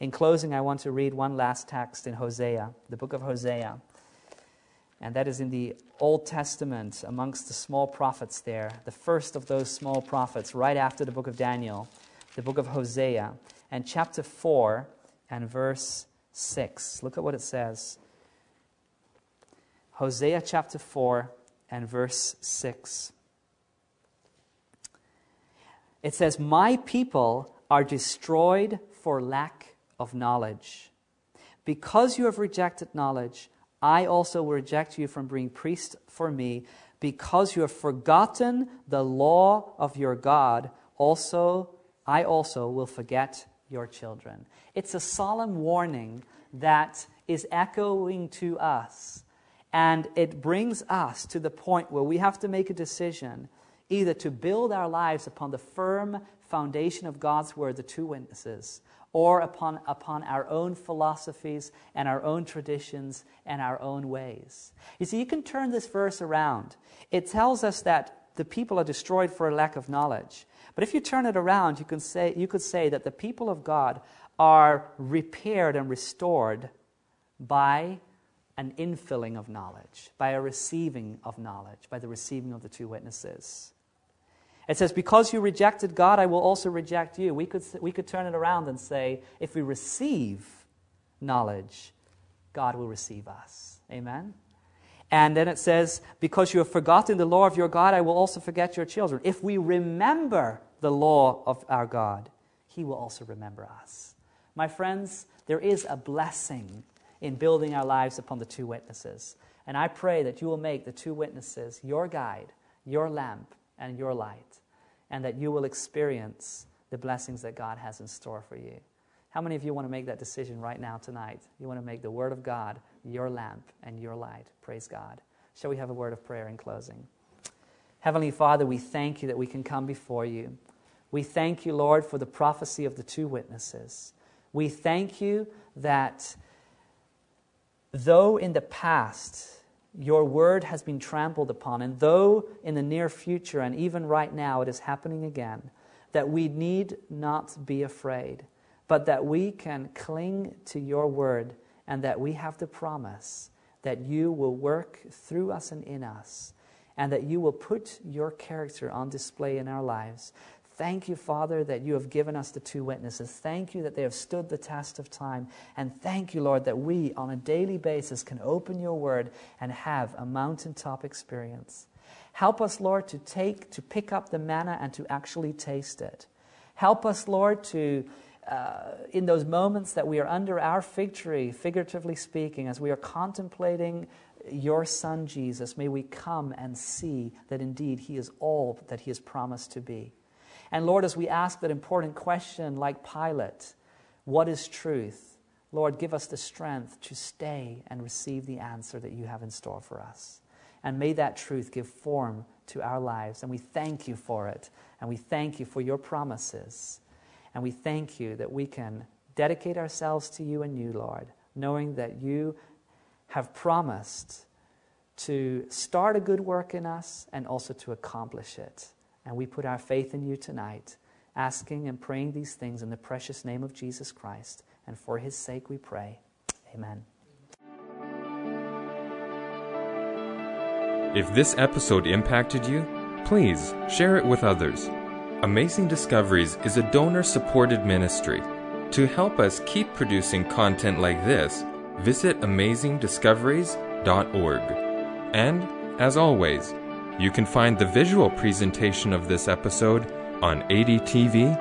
In closing, I want to read one last text in Hosea, the book of Hosea, and that is in the Old Testament amongst the small prophets there, the first of those small prophets right after the book of Daniel, the book of Hosea, and chapter 4 and verse 6. Look at what it says. Hosea chapter 4 and verse 6. It says, "My people are destroyed for lack of knowledge. Because you have rejected knowledge, I also will reject you from being priests for me, because you have forgotten the law of your God. I also will forget your children." It's a solemn warning that is echoing to us, and it brings us to the point where we have to make a decision, either to build our lives upon the firm foundation of God's Word, the two witnesses, or upon our own philosophies and our own traditions and our own ways. You see, you can turn this verse around. It tells us that the people are destroyed for a lack of knowledge. But if you turn it around, you could say that the people of God are repaired and restored by an infilling of knowledge, by a receiving of knowledge, by the receiving of the two witnesses. It says, "Because you rejected God, I will also reject you." We could turn it around and say, if we receive knowledge, God will receive us. Amen? And then it says, "Because you have forgotten the law of your God, I will also forget your children." If we remember the law of our God, He will also remember us. My friends, there is a blessing in building our lives upon the two witnesses. And I pray that you will make the two witnesses your guide, your lamp, and your light, and that you will experience the blessings that God has in store for you. How many of you want to make that decision right now tonight? You want to make the Word of God your lamp and your light. Praise God. Shall we have a word of prayer in closing? Heavenly Father, we thank You that we can come before You. We thank You, Lord, for the prophecy of the two witnesses. We thank You that though in the past Your Word has been trampled upon, and though in the near future and even right now it is happening again, that we need not be afraid, but that we can cling to Your Word, and that we have the promise that You will work through us and in us, and that You will put Your character on display in our lives. Thank You, Father, that You have given us the two witnesses. Thank You that they have stood the test of time. And thank You, Lord, that we on a daily basis can open Your Word and have a mountaintop experience. Help us, Lord, to pick up the manna and to actually taste it. Help us, Lord, in those moments that we are under our fig tree, figuratively speaking, as we are contemplating Your Son, Jesus, may we come and see that indeed He is all that He has promised to be. And Lord, as we ask that important question like Pilate, what is truth? Lord, give us the strength to stay and receive the answer that You have in store for us. And may that truth give form to our lives. And we thank You for it. And we thank You for Your promises. And we thank You that we can dedicate ourselves to You and You, Lord, knowing that You have promised to start a good work in us and also to accomplish it. And we put our faith in You tonight, asking and praying these things in the precious name of Jesus Christ. And for His sake we pray. Amen. If this episode impacted you, please share it with others. Amazing Discoveries is a donor-supported ministry. To help us keep producing content like this, visit amazingdiscoveries.org. And, as always, you can find the visual presentation of this episode on adtv.watch.